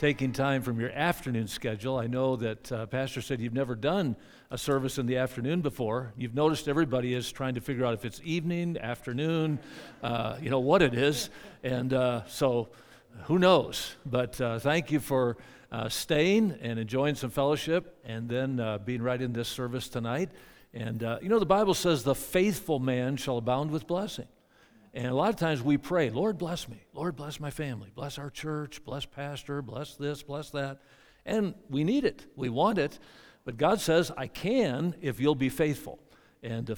taking time from your afternoon schedule. I know that Pastor said you've never done a service in the afternoon before. You've noticed everybody is trying to figure out if it's evening, afternoon, you know what it is, and so who knows? But thank you for staying and enjoying some fellowship, and then being right in this service tonight. And you know, the Bible says the faithful man shall abound with blessing. And a lot of times we pray, Lord, bless me. Lord, bless my family. Bless our church. Bless pastor. Bless this. Bless that. And we need it. We want it. But God says, I can if you'll be faithful. And the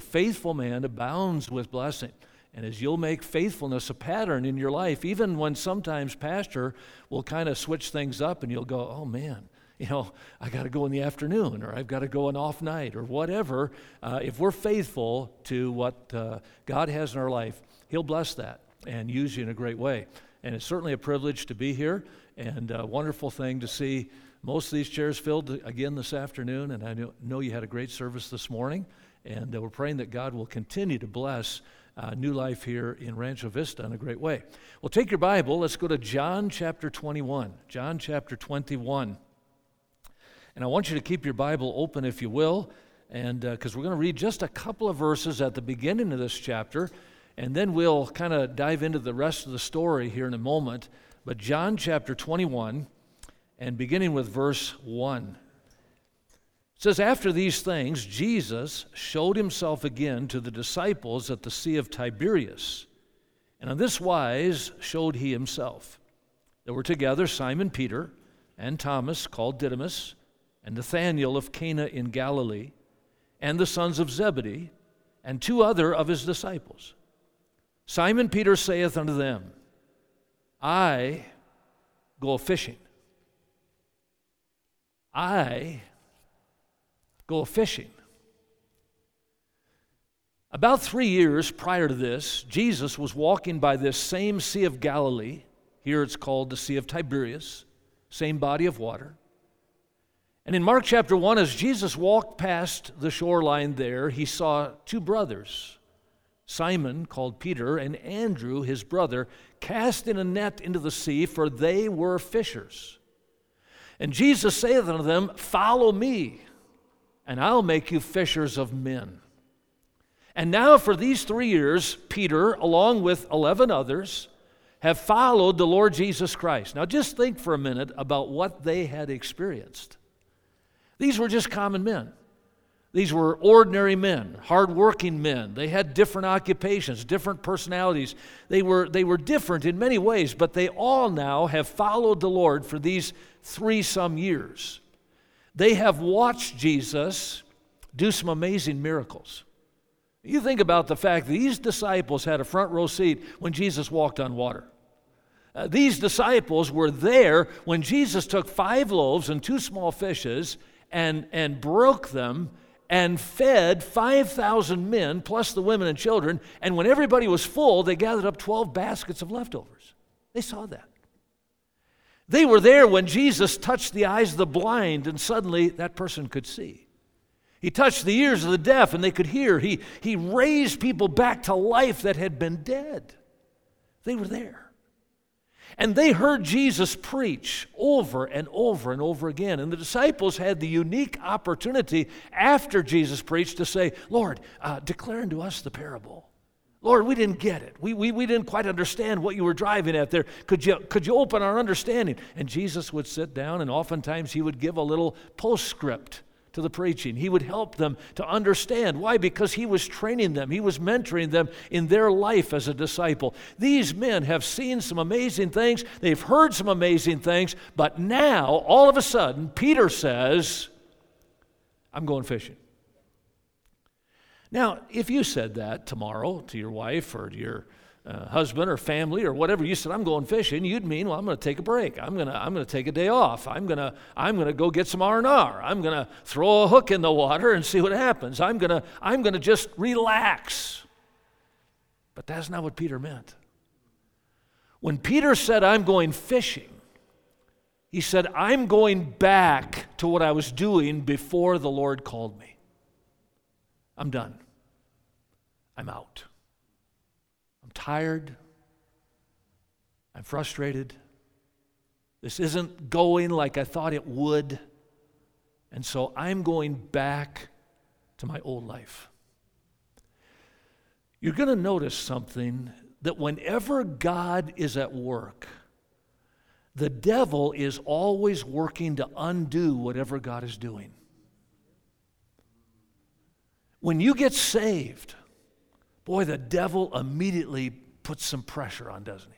faithful man abounds with blessing. And as you'll make faithfulness a pattern in your life, even when sometimes pastor will kind of switch things up and you'll go, oh, man, you know, I got to go in the afternoon, or I've got to go an off night, or whatever. If we're faithful to what God has in our life, he'll bless that and use you in a great way. And it's certainly a privilege to be here, and a wonderful thing to see most of these chairs filled again this afternoon. And I know you had a great service this morning, and we're praying that God will continue to bless New Life here in Rancho Vista in a great way. Well, take your Bible. Let's go to John chapter 21. John chapter 21. And I want you to keep your Bible open, if you will, and because we're going to read just a couple of verses at the beginning of this chapter, and then we'll kind of dive into the rest of the story here in a moment. But John chapter 21, and beginning with verse 1. It says, after these things, Jesus showed himself again to the disciples at the Sea of Tiberias, and on this wise showed he himself. There were together Simon Peter and Thomas, called Didymus, and Nathanael of Cana in Galilee, and the sons of Zebedee, and two other of his disciples. Simon Peter saith unto them, I go fishing. I go fishing. About 3 years prior to this, Jesus was walking by this same Sea of Galilee. Here it's called the Sea of Tiberias, same body of water. And in Mark chapter 1, as Jesus walked past the shoreline there, he saw two brothers, Simon, called Peter, and Andrew, his brother, casting a net into the sea, for they were fishers. And Jesus saith unto them, follow me, and I'll make you fishers of men. And now for these 3 years, Peter, along with 11 others, have followed the Lord Jesus Christ. Now just think for a minute about what they had experienced. These were just common men. These were ordinary men, hardworking men. They had different occupations, different personalities. They were different in many ways, but they all now have followed the Lord for these 3-some years. They have watched Jesus do some amazing miracles. You think about the fact that these disciples had a front row seat when Jesus walked on water. These disciples were there when Jesus took 5 loaves and 2 small fishes and broke them and fed 5,000 men, plus the women and children. And when everybody was full, they gathered up 12 baskets of leftovers. They saw that. They were there when Jesus touched the eyes of the blind, and suddenly that person could see. He touched the ears of the deaf, and they could hear. He raised people back to life that had been dead. They were there. And they heard Jesus preach over and over and over again. And the disciples had the unique opportunity after Jesus preached to say, Lord, declare unto us the parable. Lord, we didn't get it. We didn't quite understand what you were driving at there. Could you open our understanding? And Jesus would sit down, and oftentimes he would give a little postscript to the preaching. He would help them to understand. Why? Because he was training them. He was mentoring them in their life as a disciple. These men have seen some amazing things. They've heard some amazing things. But now, all of a sudden, Peter says, I'm going fishing. Now, if you said that tomorrow to your wife or to your husband or family or whatever, you said, I'm going fishing, you'd mean, well, I'm going to take a break. I'm going to take a day off. I'm going to go get some R&R. I'm going to throw a hook in the water and see what happens. I'm going to just relax. But that's not what Peter meant. When Peter said, I'm going fishing, he said, I'm going back to what I was doing before the Lord called me. I'm done. I'm out. I'm tired. I'm frustrated. This isn't going like I thought it would. And so I'm going back to my old life. You're going to notice something, that whenever God is at work, the devil is always working to undo whatever God is doing. When you get saved, boy, the devil immediately puts some pressure on, doesn't he?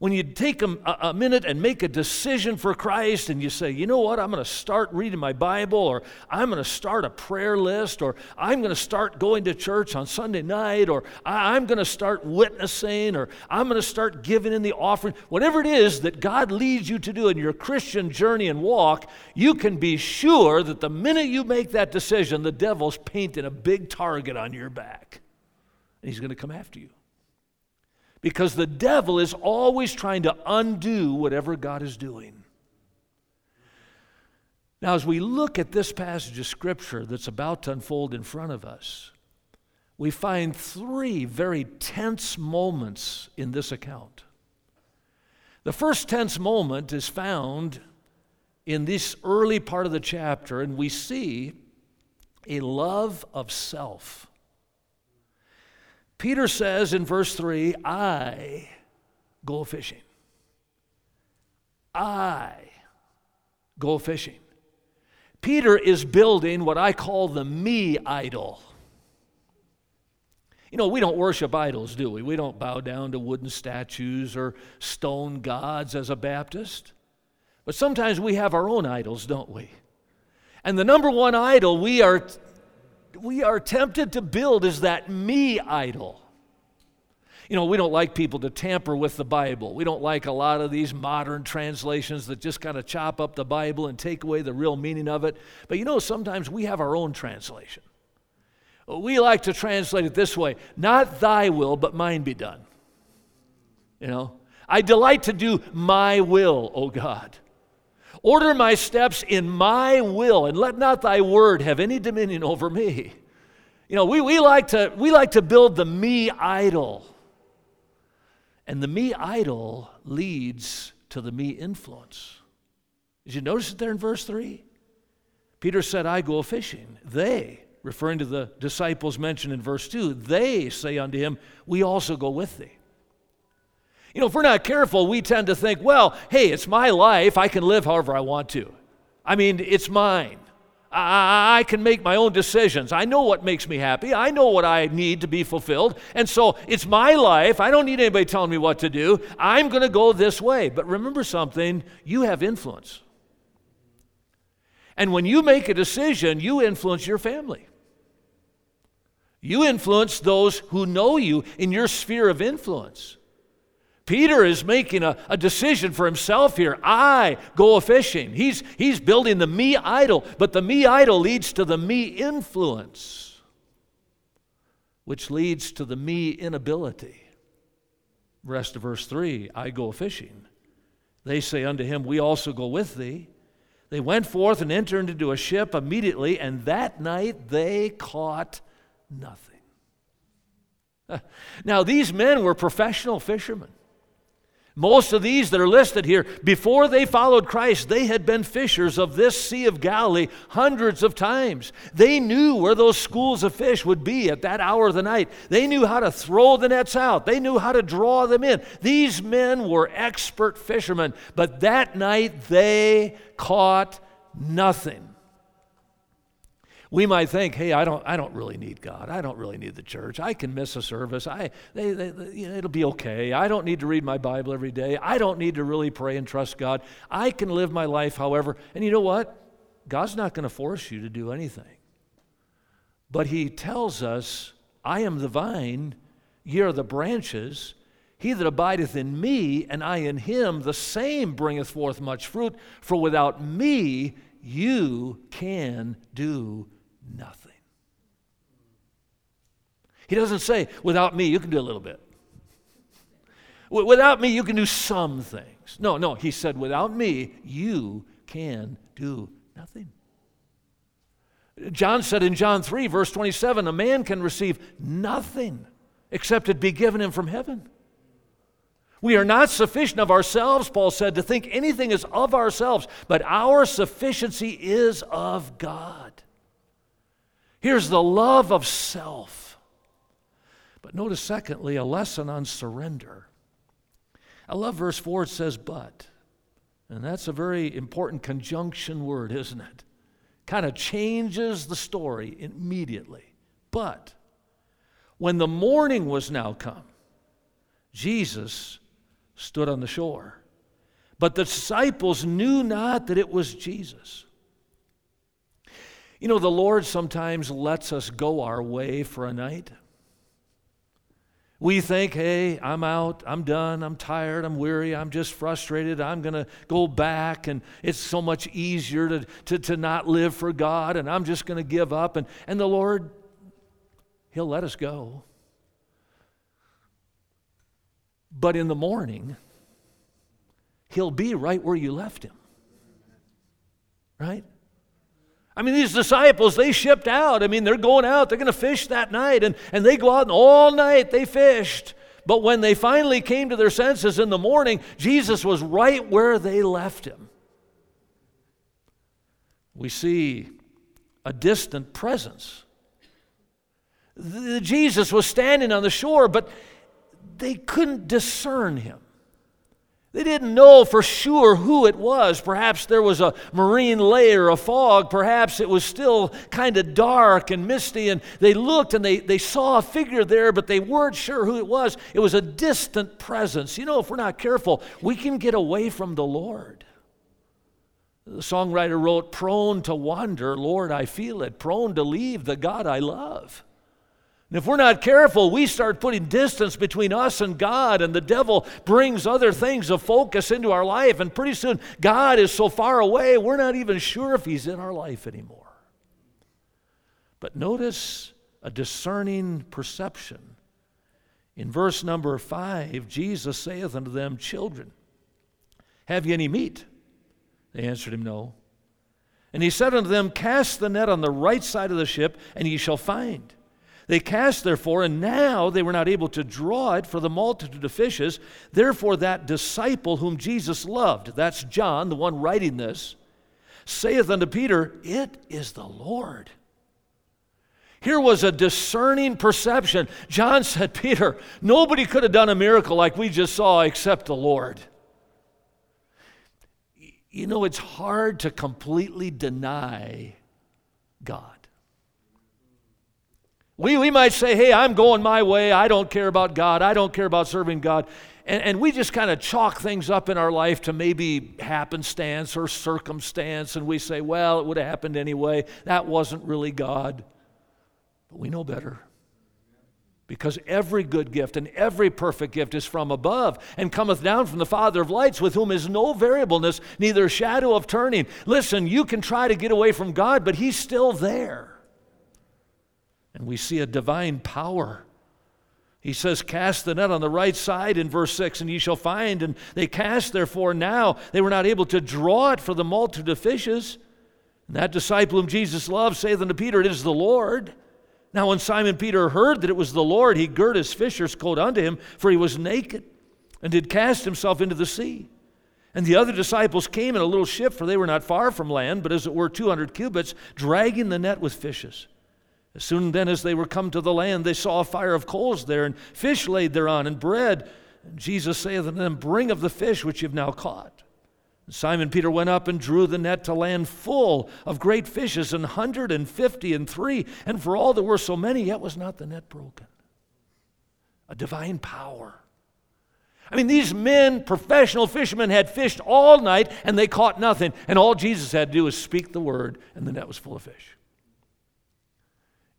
When you take a minute and make a decision for Christ and you say, you know what, I'm going to start reading my Bible, or I'm going to start a prayer list, or I'm going to start going to church on Sunday night, or I'm going to start witnessing, or I'm going to start giving in the offering. Whatever it is that God leads you to do in your Christian journey and walk, you can be sure that the minute you make that decision, the devil's painting a big target on your back. And he's going to come after you. Because the devil is always trying to undo whatever God is doing. Now, as we look at this passage of Scripture that's about to unfold in front of us, we find three very tense moments in this account. The first tense moment is found in this early part of the chapter, and we see a love of self. Peter says in verse 3, I go fishing. I go fishing. Peter is building what I call the me idol. You know, we don't worship idols, do we? We don't bow down to wooden statues or stone gods as a Baptist. But sometimes we have our own idols, don't we? And the number one idol we are tempted to build is that me idol. You know, we don't like people to tamper with the Bible. We don't like a lot of these modern translations that just kind of chop up the Bible and take away the real meaning of it. But you know, sometimes we have our own translation. We like to translate it this way: not thy will, but mine be done. You know, I delight to do my will, O God. Order my steps in my will, and let not thy word have any dominion over me. You know, we like to build the me idol. And the me idol leads to the me influence. Did you notice it there in verse 3? Peter said, I go fishing. They, referring to the disciples mentioned in verse 2, they say unto him, we also go with thee. You know, if we're not careful, we tend to think, well, hey, it's my life. I can live however I want to. I mean, it's mine. I can make my own decisions. I know what makes me happy. I know what I need to be fulfilled. And so it's my life. I don't need anybody telling me what to do. I'm going to go this way. But remember something, you have influence. And when you make a decision, you influence your family. You influence those who know you in your sphere of influence. Peter is making a decision for himself here. I go fishing. He's building the me idol, but the me idol leads to the me influence, which leads to the me inability. Rest of verse 3, I go fishing. They say unto him, we also go with thee. They went forth and entered into a ship immediately, and that night they caught nothing. Now, these men were professional fishermen. Most of these that are listed here, before they followed Christ, they had been fishers of this Sea of Galilee hundreds of times. They knew where those schools of fish would be at that hour of the night. They knew how to throw the nets out. They knew how to draw them in. These men were expert fishermen, but that night they caught nothing. We might think, hey, I don't really need God. I don't really need the church. I can miss a service. It'll be okay. I don't need to read my Bible every day. I don't need to really pray and trust God. I can live my life however. And you know what? God's not going to force you to do anything. But he tells us, I am the vine, Ye are the branches. He that abideth in me, and I in him, the same bringeth forth much fruit. For without me you can do nothing. He doesn't say, without me you can do a little bit. Without me you can do some things. No, he said, without me you can do nothing. John said in John 3, verse 27, a man can receive nothing except it be given him from heaven. We are not sufficient of ourselves, Paul said, to think anything is of ourselves, but our sufficiency is of God. Here's the love of self. But notice, secondly, a lesson on surrender. I love verse 4, it says, but. And that's a very important conjunction word, isn't it? Kind of changes the story immediately. But when the morning was now come, Jesus stood on the shore. But the disciples knew not that it was Jesus. You know, the Lord sometimes lets us go our way for a night. We think, hey, I'm out, I'm done, I'm tired, I'm weary, I'm just frustrated, I'm going to go back, and it's so much easier to not live for God, and I'm just going to give up. And the Lord, He'll let us go. But in the morning, He'll be right where you left Him. Right? I mean, these disciples, they shipped out. I mean, they're going out. They're going to fish that night. And they go out, and all night they fished. But when they finally came to their senses in the morning, Jesus was right where they left Him. We see a distant presence. Jesus was standing on the shore, but they couldn't discern Him. They didn't know for sure who it was. Perhaps there was a marine layer of fog. Perhaps it was still kind of dark and misty. And they looked and they saw a figure there, but they weren't sure who it was. It was a distant presence. You know, if we're not careful, we can get away from the Lord. The songwriter wrote, prone to wander, Lord, I feel it. Prone to leave the God I love. And if we're not careful, we start putting distance between us and God, and the devil brings other things of focus into our life, and pretty soon God is so far away, we're not even sure if He's in our life anymore. But notice a discerning perception. In verse number 5, Jesus saith unto them, children, have ye any meat? They answered Him, no. And He said unto them, cast the net on the right side of the ship, and ye shall find. They cast therefore, and now they were not able to draw it for the multitude of fishes. Therefore that disciple whom Jesus loved, that's John, the one writing this, saith unto Peter, it is the Lord. Here was a discerning perception. John said, Peter, nobody could have done a miracle like we just saw except the Lord. You know, it's hard to completely deny God. We might say, hey, I'm going my way. I don't care about God. I don't care about serving God. And we just kind of chalk things up in our life to maybe happenstance or circumstance. And we say, well, it would have happened anyway. That wasn't really God. But we know better. Because every good gift and every perfect gift is from above and cometh down from the Father of lights, with whom is no variableness, neither shadow of turning. Listen, you can try to get away from God, but He's still there. And we see a divine power. He says, cast the net on the right side in verse 6, and ye shall find. And they cast, therefore, now they were not able to draw it for the multitude of fishes. And that disciple whom Jesus loved saith unto Peter, it is the Lord. Now when Simon Peter heard that it was the Lord, he girt his fisher's coat unto him, for he was naked, and did cast himself into the sea. And the other disciples came in a little ship, for they were not far from land, but as it were 200 cubits, dragging the net with fishes. As soon then as they were come to the land, they saw a fire of coals there, and fish laid thereon, and bread. And Jesus saith unto them, bring of the fish which ye have now caught. And Simon Peter went up and drew the net to land full of great fishes, 153. And for all that were so many, yet was not the net broken. A divine power. I mean, these men, professional fishermen, had fished all night, and they caught nothing. And all Jesus had to do was speak the word, and the net was full of fish.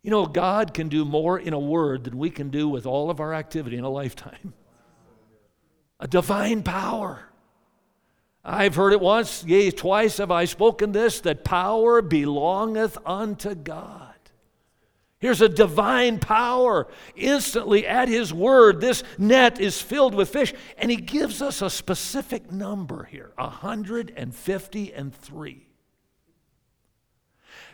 You know, God can do more in a word than we can do with all of our activity in a lifetime. A divine power. I've heard it once, yea, twice have I spoken this, that power belongeth unto God. Here's a divine power. Instantly at his word, this net is filled with fish. And he gives us a specific number here, 153.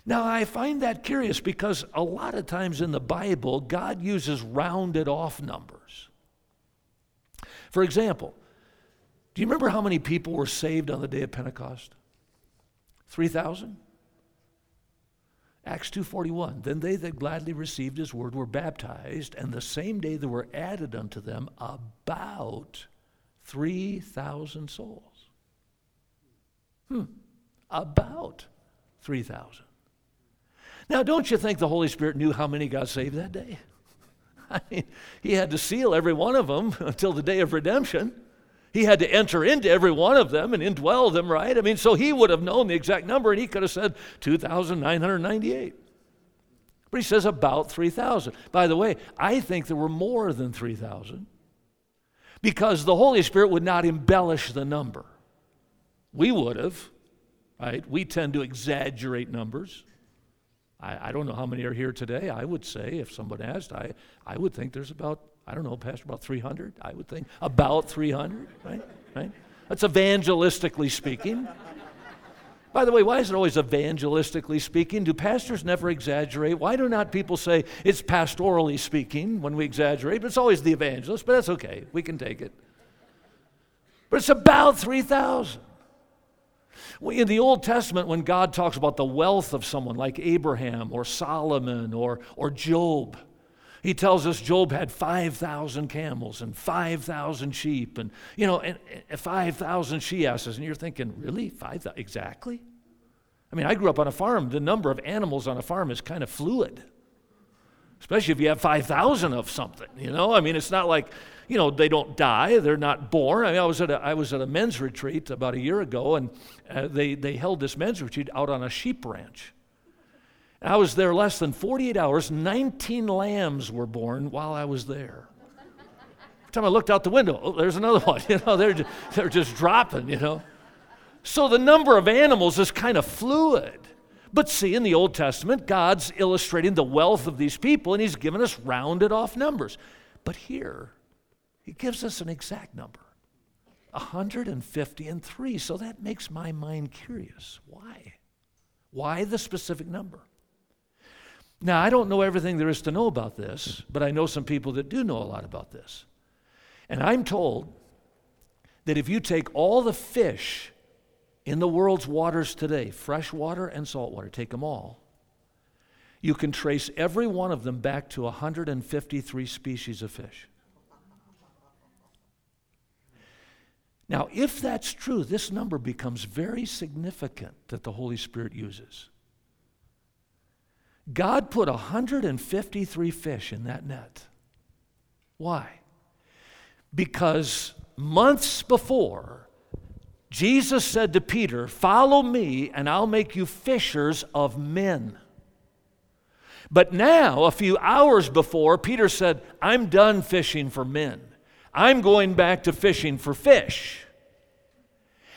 Now, I find that curious because a lot of times in the Bible, God uses rounded off numbers. For example, do you remember how many people were saved on the day of Pentecost? 3,000? Acts 2:41, then they that gladly received his word were baptized, and the same day there were added unto them about 3,000 souls. About 3,000. Now, don't you think the Holy Spirit knew how many got saved that day? I mean, he had to seal every one of them until the day of redemption. He had to enter into every one of them and indwell them, right? I mean, so he would have known the exact number, and he could have said 2,998. But he says about 3,000. By the way, I think there were more than 3,000 because the Holy Spirit would not embellish the number. We would have, right? We tend to exaggerate numbers. I don't know how many are here today. I would say, if someone asked, I would think there's about, I don't know, Pastor, about 300? I would think about 300, right? That's evangelistically speaking. By the way, why is it always evangelistically speaking? Do pastors never exaggerate? Why do not people say it's pastorally speaking when we exaggerate? But it's always the evangelist, but that's okay. We can take it. But it's about 3,000. In the Old Testament, when God talks about the wealth of someone like Abraham or Solomon or Job, he tells us Job had 5,000 camels and 5,000 sheep and, you know, and 5,000 she-asses. And you're thinking, really? 5,000? Exactly? I mean, I grew up on a farm. The number of animals on a farm is kind of fluid, especially if you have 5,000 of something, you know? I mean, it's not like, you know, they don't die. They're not born. I mean, I was at a men's retreat about a year ago, and they held this men's retreat out on a sheep ranch. I was there less than 48 hours. 19 lambs were born while I was there. Every time I looked out the window, oh, there's another one. You know, they're just dropping, you know. So the number of animals is kind of fluid. But see, in the Old Testament, God's illustrating the wealth of these people, and he's given us rounded off numbers. But here, he gives us an exact number, 153. So that makes my mind curious. Why? Why the specific number? Now, I don't know everything there is to know about this, but I know some people that do know a lot about this. And I'm told that if you take all the fish in the world's waters today, fresh water and salt water, take them all, you can trace every one of them back to 153 species of fish. Now, if that's true, this number becomes very significant that the Holy Spirit uses. God put 153 fish in that net. Why? Because months before, Jesus said to Peter, "Follow me, and I'll make you fishers of men." But now, a few hours before, Peter said, "I'm done fishing for men. I'm going back to fishing for fish."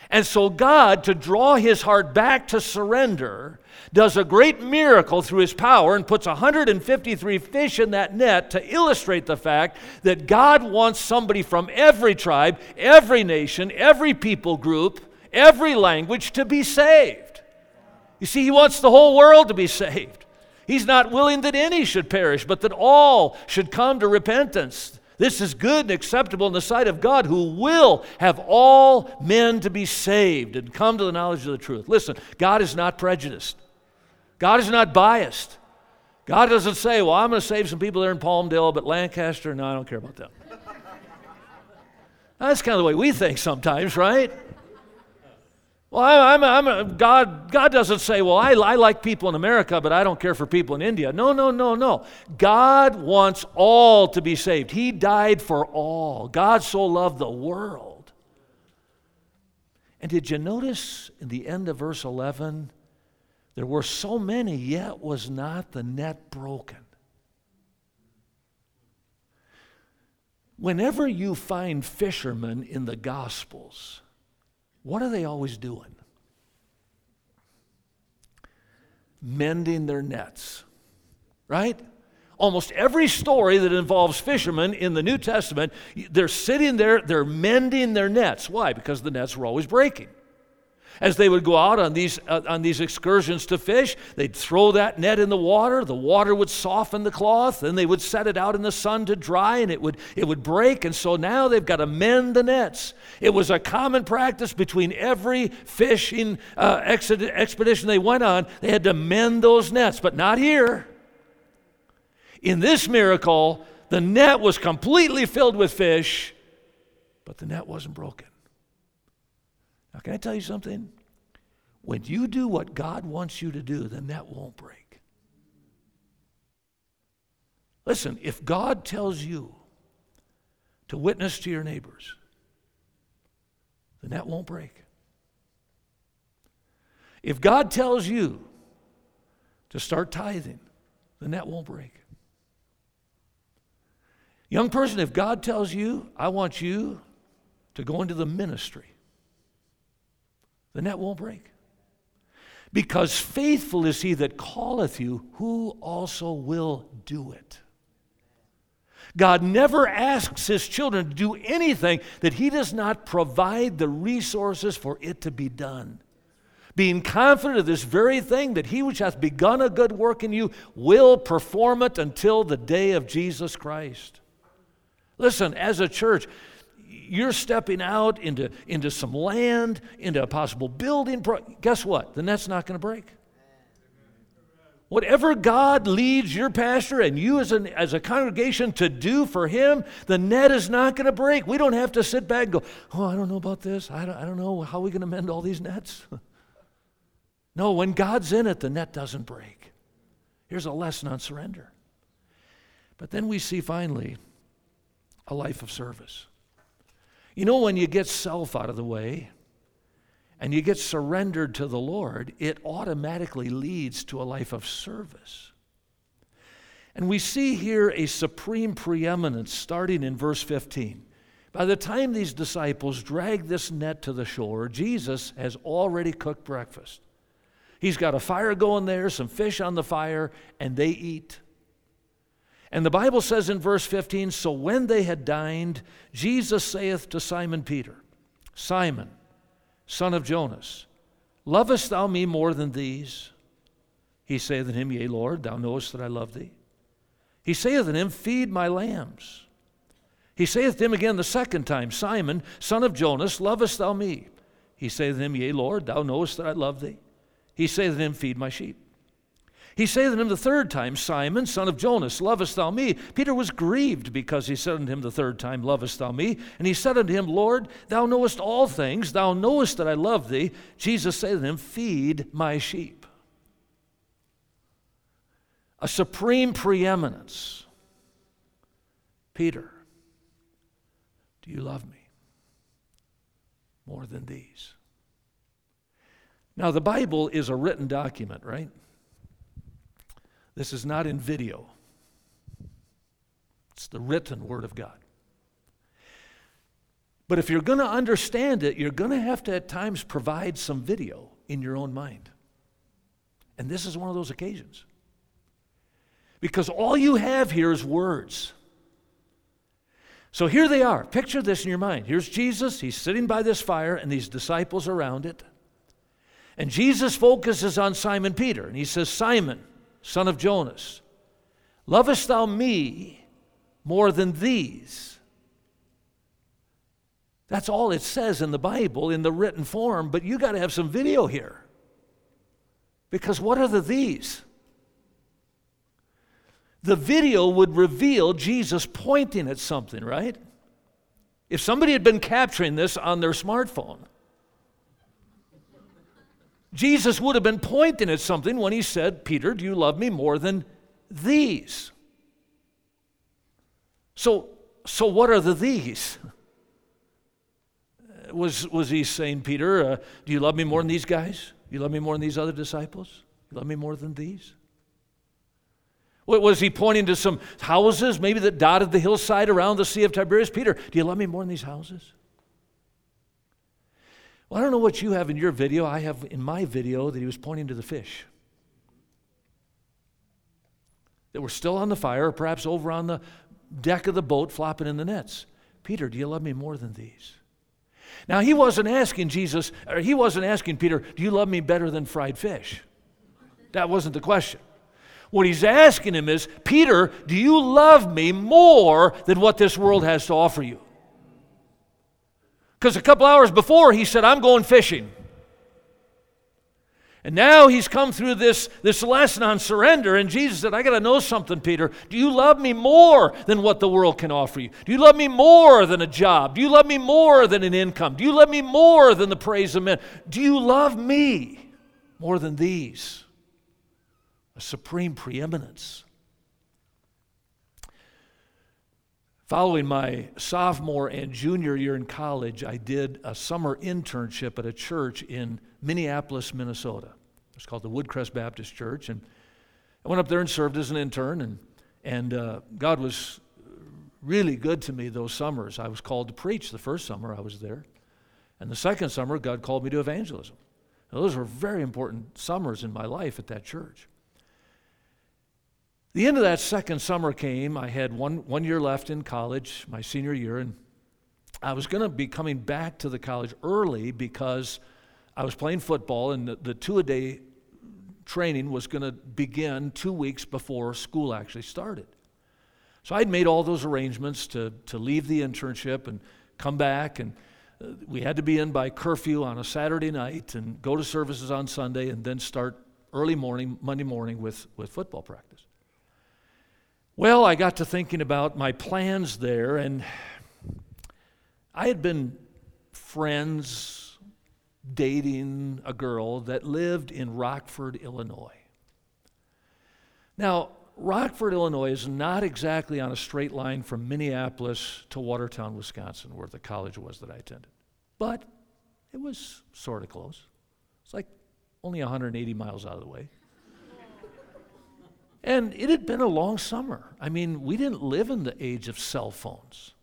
And so God, to draw his heart back to surrender, does a great miracle through his power and puts 153 fish in that net to illustrate the fact that God wants somebody from every tribe, every nation, every people group, every language to be saved. You see, he wants the whole world to be saved. He's not willing that any should perish, but that all should come to repentance. This is good and acceptable in the sight of God, who will have all men to be saved and come to the knowledge of the truth. Listen, God is not prejudiced. God is not biased. God doesn't say, well, I'm going to save some people there in Palmdale, but Lancaster, no, I don't care about them. That's kind of the way we think sometimes, right? Well, God doesn't say, well, I like people in America, but I don't care for people in India. No. God wants all to be saved. He died for all. God so loved the world. And did you notice in the end of verse 11, there were so many, yet was not the net broken? Whenever you find fishermen in the Gospels, what are they always doing? Mending their nets, right? Almost every story that involves fishermen in the New Testament, they're sitting there, they're mending their nets. Why? Because the nets were always breaking. As they would go out on these excursions to fish, they'd throw that net in the water would soften the cloth, then they would set it out in the sun to dry, and it would break, and so now they've got to mend the nets. It was a common practice between every fishing expedition they went on. They had to mend those nets, but not here. In this miracle, the net was completely filled with fish, but the net wasn't broken. Now, can I tell you something? When you do what God wants you to do, the net won't break. Listen, if God tells you to witness to your neighbors, the net won't break. If God tells you to start tithing, the net won't break. Young person, if God tells you, I want you to go into the ministry, the net won't break. Because faithful is he that calleth you, who also will do it. God never asks his children to do anything that he does not provide the resources for it to be done. Being confident of this very thing, that he which hath begun a good work in you will perform it until the day of Jesus Christ. Listen, as a church, you're stepping out into some land, into a possible building. Guess what? The net's not going to break. Whatever God leads your pastor and you as a congregation to do for him, the net is not going to break. We don't have to sit back and go, oh, I don't know about this. I don't know. How are we going to mend all these nets? No, when God's in it, the net doesn't break. Here's a lesson on surrender. But then we see finally a life of service. You know, when you get self out of the way and you get surrendered to the Lord, it automatically leads to a life of service. And we see here a supreme preeminence starting in verse 15. By the time these disciples drag this net to the shore, Jesus has already cooked breakfast. He's got a fire going there, some fish on the fire, and they eat. And the Bible says in verse 15, so when they had dined, Jesus saith to Simon Peter, Simon, son of Jonas, lovest thou me more than these? He saith unto him, yea, Lord, thou knowest that I love thee. He saith unto him, feed my lambs. He saith to him again the second time, Simon, son of Jonas, lovest thou me? He saith unto him, yea, Lord, thou knowest that I love thee. He saith unto him, feed my sheep. He saith unto him the third time, Simon, son of Jonas, lovest thou me? Peter was grieved because he said unto him the third time, lovest thou me? And he said unto him, Lord, thou knowest all things. Thou knowest that I love thee. Jesus saith unto him, feed my sheep. A supreme preeminence. Peter, do you love me more than these? Now, the Bible is a written document, right? This is not in video. It's the written Word of God. But if you're going to understand it, you're going to have to at times provide some video in your own mind. And this is one of those occasions. Because all you have here is words. So here they are. Picture this in your mind. Here's Jesus. He's sitting by this fire and these disciples around it. And Jesus focuses on Simon Peter. And he says, Simon, son of Jonas, lovest thou me more than these? That's all it says in the Bible in the written form, but you got to have some video here. Because what are the these? The video would reveal Jesus pointing at something, right? If somebody had been capturing this on their smartphone, Jesus would have been pointing at something when he said, Peter, do you love me more than these? So what are the these? Was he saying, Peter, do you love me more than these guys? Do you love me more than these other disciples? Do you love me more than these? Was he pointing to some houses maybe that dotted the hillside around the Sea of Tiberias? Peter, do you love me more than these houses? Well, I don't know what you have in your video. I have in my video that he was pointing to the fish that were still on the fire, or perhaps over on the deck of the boat flopping in the nets. Peter, do you love me more than these? Now, he wasn't asking Jesus, or he wasn't asking Peter, do you love me better than fried fish? That wasn't the question. What he's asking him is, Peter, do you love me more than what this world has to offer you? Because a couple hours before, he said, I'm going fishing. And now he's come through this lesson on surrender, and Jesus said, I got to know something, Peter. Do you love me more than what the world can offer you? Do you love me more than a job? Do you love me more than an income? Do you love me more than the praise of men? Do you love me more than these? A supreme preeminence. Following my sophomore and junior year in college, I did a summer internship at a church in Minneapolis, Minnesota. It's called the Woodcrest Baptist Church, and I went up there and served as an intern, and God was really good to me those summers. I was called to preach the first summer I was there, and the second summer, God called me to evangelism. Now, those were very important summers in my life at that church. The end of that second summer came. I had one year left in college, my senior year, and I was going to be coming back to the college early because I was playing football, and the two-a-day training was going to begin 2 weeks before school actually started. So I'd made all those arrangements to leave the internship and come back, and we had to be in by curfew on a Saturday night and go to services on Sunday and then start early morning, Monday morning with football practice. Well, I got to thinking about my plans there, and I had been friends dating a girl that lived in Rockford, Illinois. Now, Rockford, Illinois is not exactly on a straight line from Minneapolis to Watertown, Wisconsin, where the college was that I attended, but it was sort of close. It's like only 180 miles out of the way. And it had been a long summer. I mean, we didn't live in the age of cell phones.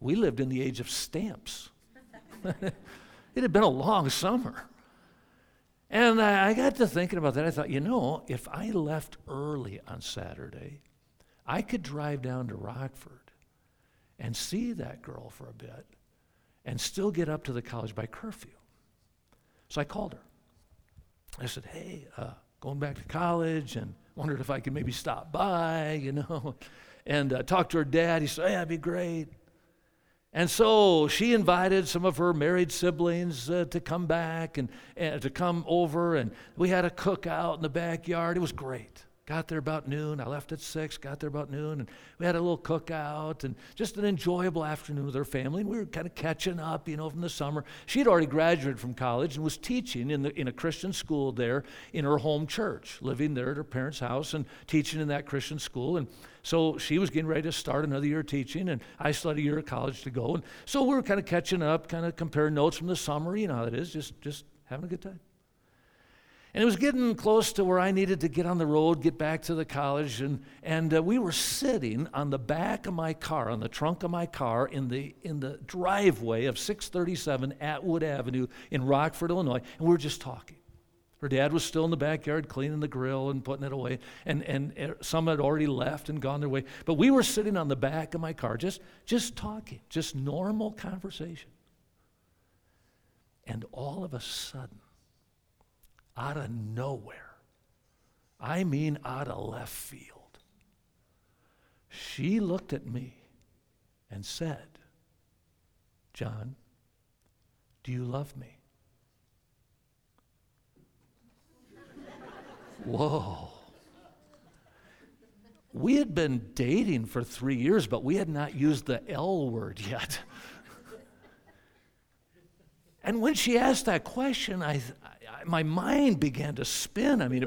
We lived in the age of stamps. It had been a long summer. And I got to thinking about that. I thought, if I left early on Saturday, I could drive down to Rockford and see that girl for a bit and still get up to the college by curfew. So I called her. I said, hey, going back to college, and wondered if I could maybe stop by, and talk to her dad. He said, yeah, that'd be great. And so she invited some of her married siblings to come back and to come over, and we had a cookout in the backyard. It was great. Got there about noon. I left at 6, got there about noon, and we had a little cookout and just an enjoyable afternoon with her family. And we were kind of catching up, from the summer. She had already graduated from college and was teaching in a Christian school there in her home church, living there at her parents' house and teaching in that Christian school. And so she was getting ready to start another year of teaching, and I still had a year of college to go. And so we were kind of catching up, kind of comparing notes from the summer. You know how it is, just having a good time. And it was getting close to where I needed to get on the road, get back to the college, and we were sitting on the back of my car, on the trunk of my car, in the driveway of 637 Atwood Avenue in Rockford, Illinois, and we were just talking. Her dad was still in the backyard cleaning the grill and putting it away, and some had already left and gone their way. But we were sitting on the back of my car, just talking, just normal conversation. And all of a sudden, out of nowhere, I mean out of left field, she looked at me and said, John, do you love me? Whoa. We had been dating for 3 years, but we had not used the L word yet. And when she asked that question, my mind began to spin. I mean,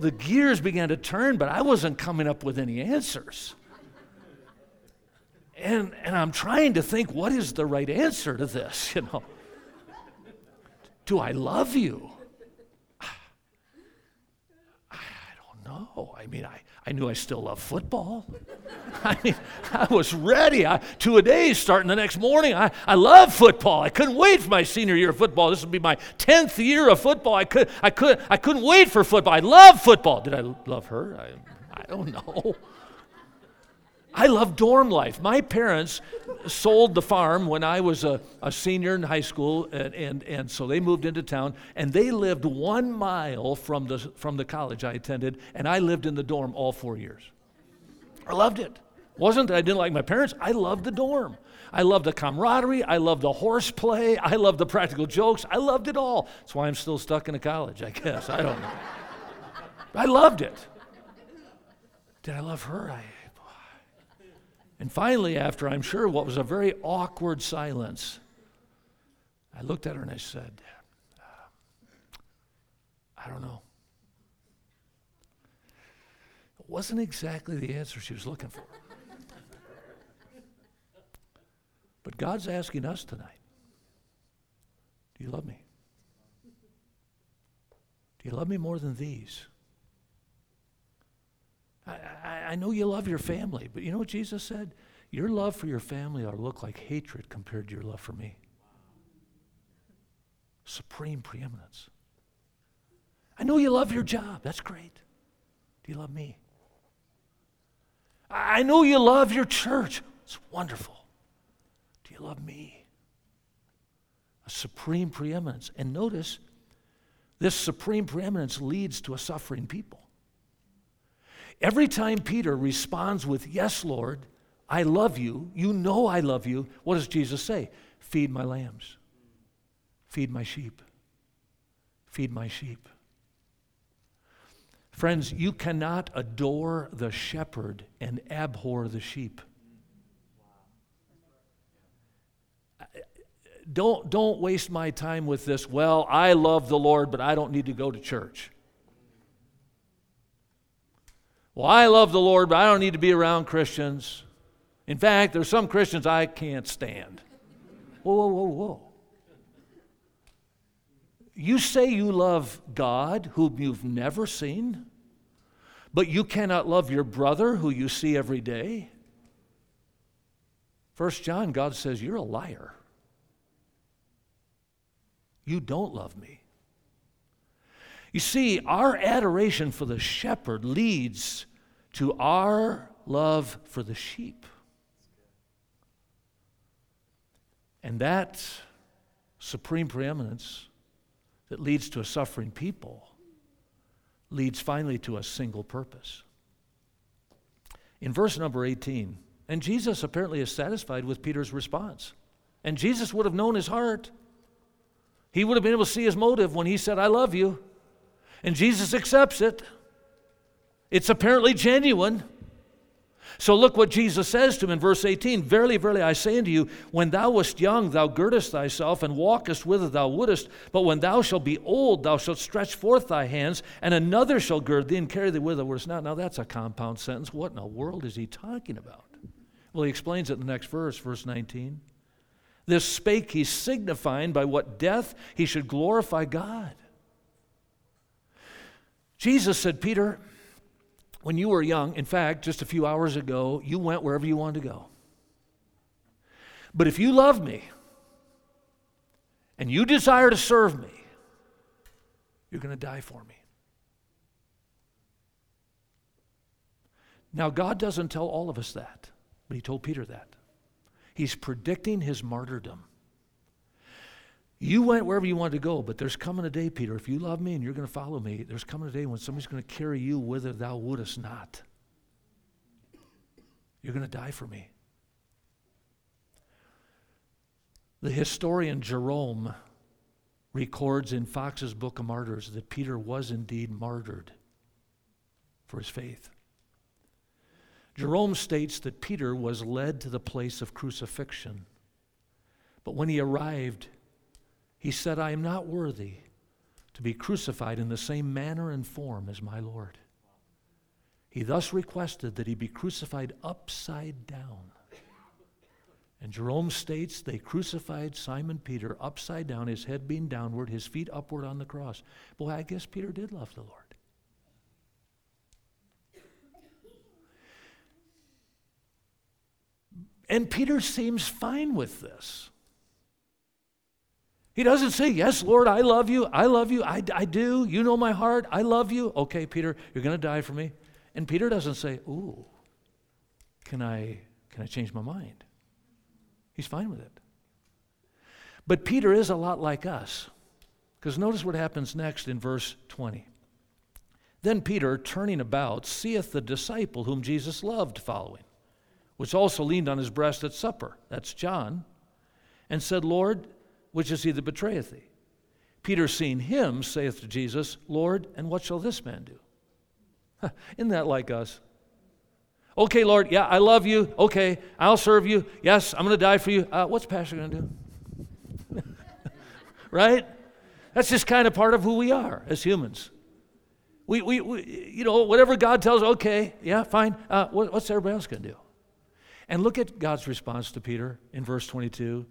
the gears began to turn, but I wasn't coming up with any answers. And I'm trying to think, what is the right answer to this, Do I love you? I don't know. no. I mean, I knew I still loved football. I mean, I was ready. 2 a days starting the next morning. I love football. I couldn't wait for my senior year of football. This would be my 10th year of football. I couldn't wait for football. I love football. Did I love her? I don't know. I love dorm life. My parents sold the farm when I was a senior in high school, and so they moved into town, and they lived 1 mile from the college I attended, and I lived in the dorm all 4 years. I loved it. Wasn't that I didn't like my parents? I loved the dorm. I loved the camaraderie. I loved the horseplay. I loved the practical jokes. I loved it all. That's why I'm still stuck in a college, I guess. I don't know. I loved it. Did I love her? And finally, after I'm sure what was a very awkward silence, I looked at her and I said, I don't know. It wasn't exactly the answer she was looking for. But God's asking us tonight, do you love me? Do you love me more than these? I know you love your family, but you know what Jesus said? Your love for your family ought to look like hatred compared to your love for me. Supreme preeminence. I know you love your job. That's great. Do you love me? I know you love your church. It's wonderful. Do you love me? A supreme preeminence. And notice, this supreme preeminence leads to a suffering people. Every time Peter responds with, yes, Lord, I love you, you know I love you, what does Jesus say? Feed my lambs. Feed my sheep. Feed my sheep. Friends, you cannot adore the shepherd and abhor the sheep. Don't waste my time with this, well, I love the Lord, but I don't need to go to church. Well, I love the Lord, but I don't need to be around Christians. In fact, there's some Christians I can't stand. Whoa, whoa, whoa, whoa. You say you love God, whom you've never seen, but you cannot love your brother, who you see every day. 1 John, God says, you're a liar. You don't love me. You see, our adoration for the shepherd leads to our love for the sheep. And that supreme preeminence that leads to a suffering people leads finally to a single purpose. In verse number 18, and Jesus apparently is satisfied with Peter's response. And Jesus would have known his heart. He would have been able to see his motive when he said, I love you. And Jesus accepts it. It's apparently genuine. So look what Jesus says to him in verse 18. Verily, verily, I say unto you, when thou wast young, thou girdest thyself, and walkest whither thou wouldest. But when thou shalt be old, thou shalt stretch forth thy hands, and another shall gird thee, and carry thee whither thou wouldest not. Now that's a compound sentence. What in the world is he talking about? Well, he explains it in the next verse, verse 19. This spake he, signifying by what death he should glorify God. Jesus said, Peter, when you were young, in fact, just a few hours ago, you went wherever you wanted to go. But if you love me and you desire to serve me, you're going to die for me. Now, God doesn't tell all of us that, but he told Peter that. He's predicting his martyrdom. You went wherever you wanted to go, but there's coming a day, Peter, if you love me and you're going to follow me, there's coming a day when somebody's going to carry you whither thou wouldest not. You're going to die for me. The historian Jerome records in Fox's Book of Martyrs that Peter was indeed martyred for his faith. Jerome states that Peter was led to the place of crucifixion, but when he arrived, he said, I am not worthy to be crucified in the same manner and form as my Lord. He thus requested that he be crucified upside down. And Jerome states they crucified Simon Peter upside down, his head being downward, his feet upward on the cross. Boy, I guess Peter did love the Lord. And Peter seems fine with this. He doesn't say, yes, Lord, I love you. I love you. I do. You know my heart. I love you. Okay, Peter, you're going to die for me. And Peter doesn't say, ooh, can I change my mind? He's fine with it. But Peter is a lot like us. Because notice what happens next in verse 20. Then Peter, turning about, seeth the disciple whom Jesus loved following, which also leaned on his breast at supper, that's John, and said, Lord, which is he that betrayeth thee? Peter, seeing him, saith to Jesus, Lord, and what shall this man do? Huh, isn't that like us? Okay, Lord, yeah, I love you. Okay, I'll serve you. Yes, I'm going to die for you. What's Pastor going to do? Right? That's just kind of part of who we are as humans. We you know, whatever God tells, okay, yeah, fine. What's everybody else going to do? And look at God's response to Peter in verse 22.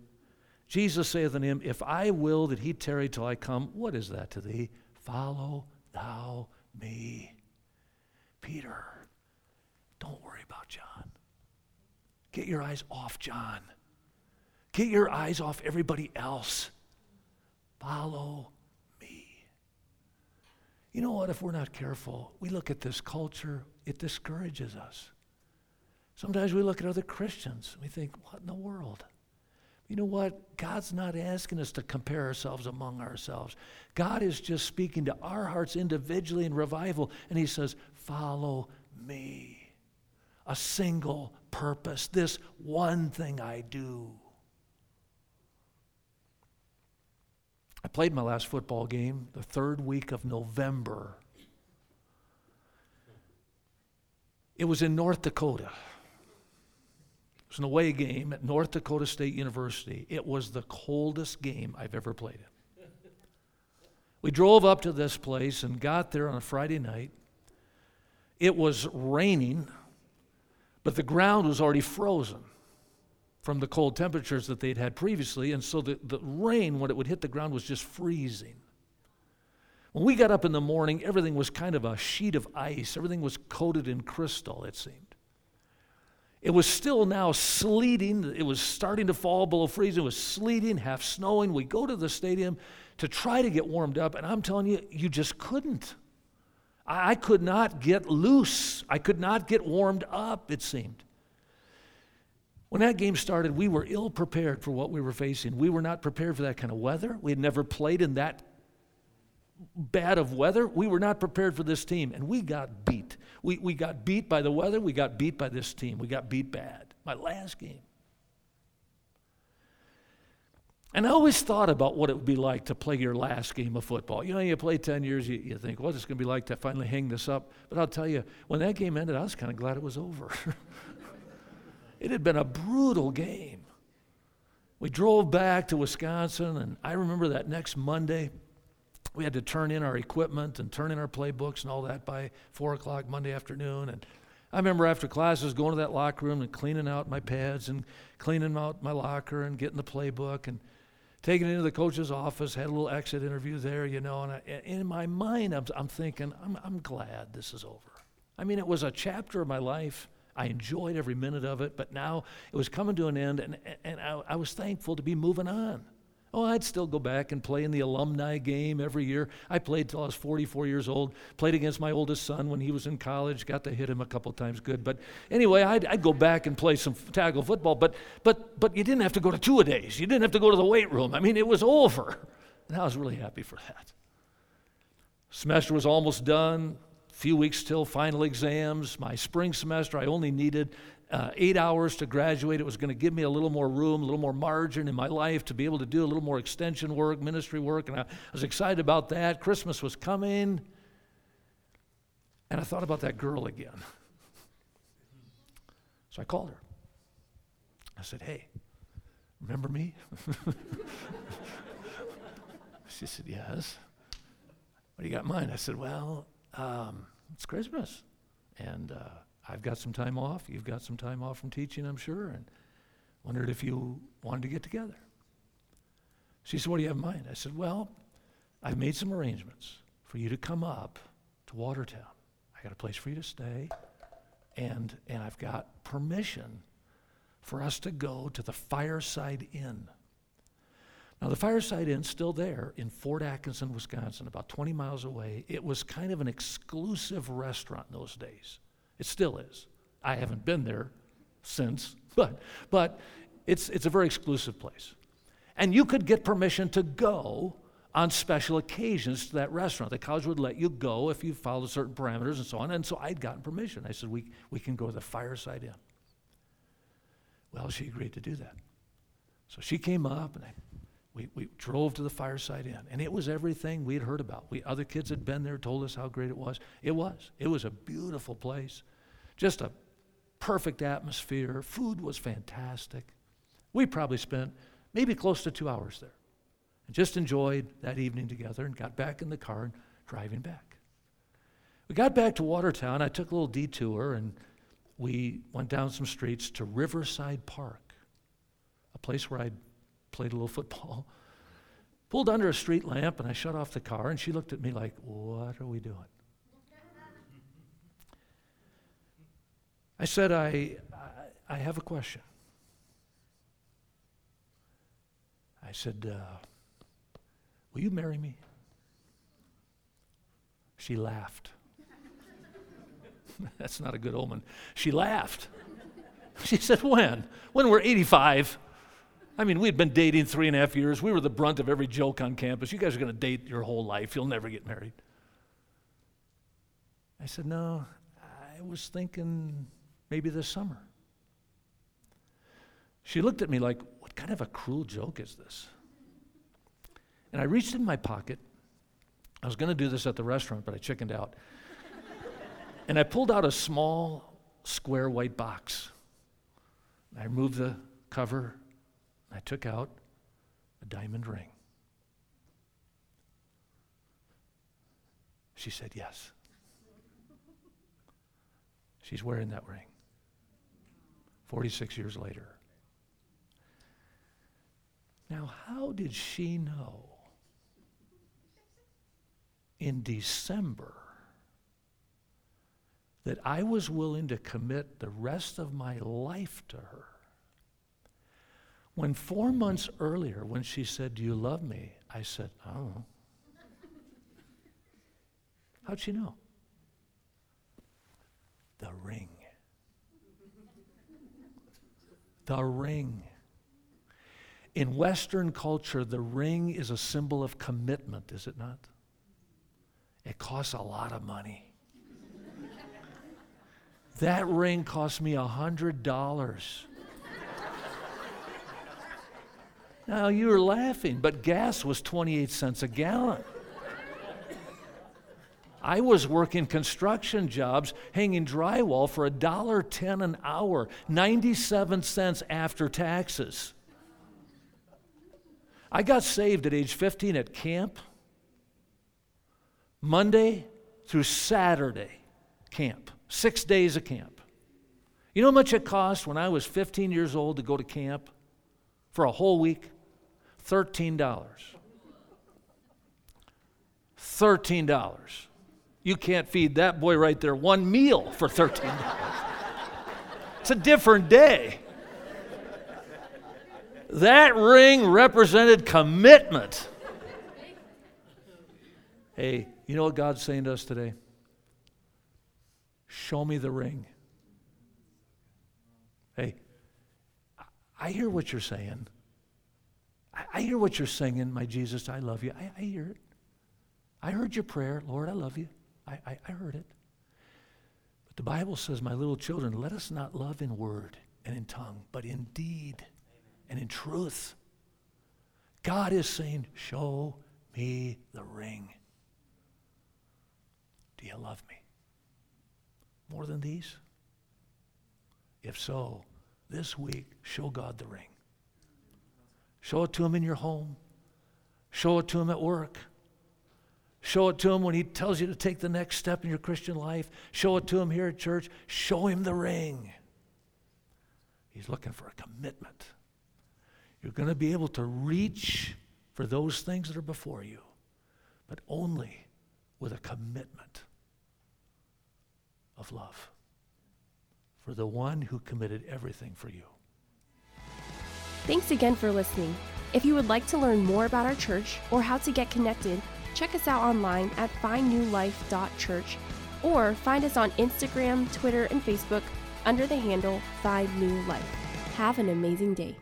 Jesus saith unto him, if I will that he tarry till I come, what is that to thee? Follow thou me. Peter, don't worry about John. Get your eyes off John. Get your eyes off everybody else. Follow me. You know what? If we're not careful, we look at this culture, it discourages us. Sometimes we look at other Christians, we think, what in the world? You know what? God's not asking us to compare ourselves among ourselves. God is just speaking to our hearts individually in revival, and he says, follow me. A single purpose, this one thing I do. I played my last football game the third week of November. It was in North Dakota. It was an away game at North Dakota State University. It was the coldest game I've ever played in. We drove up to this place and got there on a Friday night. It was raining, but the ground was already frozen from the cold temperatures that they'd had previously, and so the rain, when it would hit the ground, was just freezing. When we got up in the morning, everything was kind of a sheet of ice. Everything was coated in crystal, it seemed. It was still now sleeting. It was starting to fall below freezing. It was sleeting, half snowing. We go to the stadium to try to get warmed up, and I'm telling you, you just couldn't. I could not get loose. I could not get warmed up, it seemed. When that game started, we were ill prepared for what we were facing. We were not prepared for that kind of weather. We had never played in that bad of weather. We were not prepared for this team, and we got beat. We got beat by the weather. We got beat by this team. We got beat bad. My last game. And I always thought about what it would be like to play your last game of football. You know, you play 10 years, you think, what's it going to be like to finally hang this up? But I'll tell you, when that game ended, I was kind of glad it was over. It had been a brutal game. We drove back to Wisconsin, and I remember that next Monday, we had to turn in our equipment and turn in our playbooks and all that by 4 o'clock Monday afternoon. And I remember after classes going to that locker room and cleaning out my pads and cleaning out my locker and getting the playbook and taking it into the coach's office, had a little exit interview there, you know. And in my mind, I'm thinking, I'm glad this is over. I mean, it was a chapter of my life. I enjoyed every minute of it, but now it was coming to an end, and I was thankful to be moving on. Oh, I'd still go back and play in the alumni game every year. I played till I was 44 years old, played against my oldest son when he was in college, got to hit him a couple times good. But anyway, I'd go back and play some tackle football, but you didn't have to go to two-a-days. You didn't have to go to the weight room. I mean, it was over, and I was really happy for that. Semester was almost done. Few weeks till final exams. My spring semester, I only needed 8 hours to graduate. It was going to give me a little more room, a little more margin in my life to be able to do a little more extension work, ministry work, and I was excited about that. Christmas was coming, and I thought about that girl again. So I called her. I said, hey, remember me? She said, yes. What do you got in mind? I said, well, it's Christmas, and I've got some time off. You've got some time off from teaching, I'm sure, and wondered if you wanted to get together. She said, what do you have in mind? I said, well, I've made some arrangements for you to come up to Watertown. I got a place for you to stay, and I've got permission for us to go to the Fireside Inn. Now, the Fireside Inn's still there in Fort Atkinson, Wisconsin, about 20 miles away. It was kind of an exclusive restaurant in those days. It still is. I haven't been there since, but it's a very exclusive place. And you could get permission to go on special occasions to that restaurant. The college would let you go if you followed certain parameters and so on. And so I'd gotten permission. I said, we can go to the Fireside Inn. Well, she agreed to do that. So she came up, and we drove to the Fireside Inn, and it was everything we had heard about. Other kids had been there, told us how great it was. It was a beautiful place, just a perfect atmosphere. Food was fantastic. We probably spent maybe close to 2 hours there, and just enjoyed that evening together, and got back in the car and driving back. We got back to Watertown. I took a little detour, and we went down some streets to Riverside Park, a place where I'd played a little football. Pulled under a street lamp, and I shut off the car, and she looked at me like, what are we doing? I said, I have a question. I said, will you marry me? She laughed. That's not a good omen. She laughed. She said, when? When we're 85. I mean, we'd been dating 3.5 years. We were the brunt of every joke on campus. You guys are going to date your whole life. You'll never get married. I said, no, I was thinking maybe this summer. She looked at me like, what kind of a cruel joke is this? And I reached in my pocket. I was going to do this at the restaurant, but I chickened out. And I pulled out a small, square white box. I removed the cover, and I took out a diamond ring. She said yes. She's wearing that ring 46 years later. Now, how did she know in December that I was willing to commit the rest of my life to her, when 4 months earlier, when she said, do you love me? I said, I don't know. How'd she know? The ring. The ring. In Western culture, the ring is a symbol of commitment, is it not? It costs a lot of money. That ring cost me $100. Now, you were laughing, but gas was 28 cents a gallon. I was working construction jobs, hanging drywall for $1.10 an hour, 97 cents after taxes. I got saved at age 15 at camp, Monday through Saturday camp. 6 days of camp. You know how much it cost when I was 15 years old to go to camp for a whole week? $13. $13. You can't feed that boy right there one meal for $13. It's a different day. That ring represented commitment. Hey, you know what God's saying to us today? Show me the ring. Hey, I hear what you're saying. I hear what you're singing, my Jesus, I love you. I hear it. I heard your prayer, Lord, I love you. I heard it. But the Bible says, my little children, let us not love in word and in tongue, but in deed and in truth. God is saying, show me the ring. Do you love me more than these? If so, this week, show God the ring. Show it to him in your home. Show it to him at work. Show it to him when he tells you to take the next step in your Christian life. Show it to him here at church. Show him the ring. He's looking for a commitment. You're going to be able to reach for those things that are before you, but only with a commitment of love for the one who committed everything for you. Thanks again for listening. If you would like to learn more about our church or how to get connected, check us out online at findnewlife.church or find us on Instagram, Twitter, and Facebook under the handle Find New Life. Have an amazing day.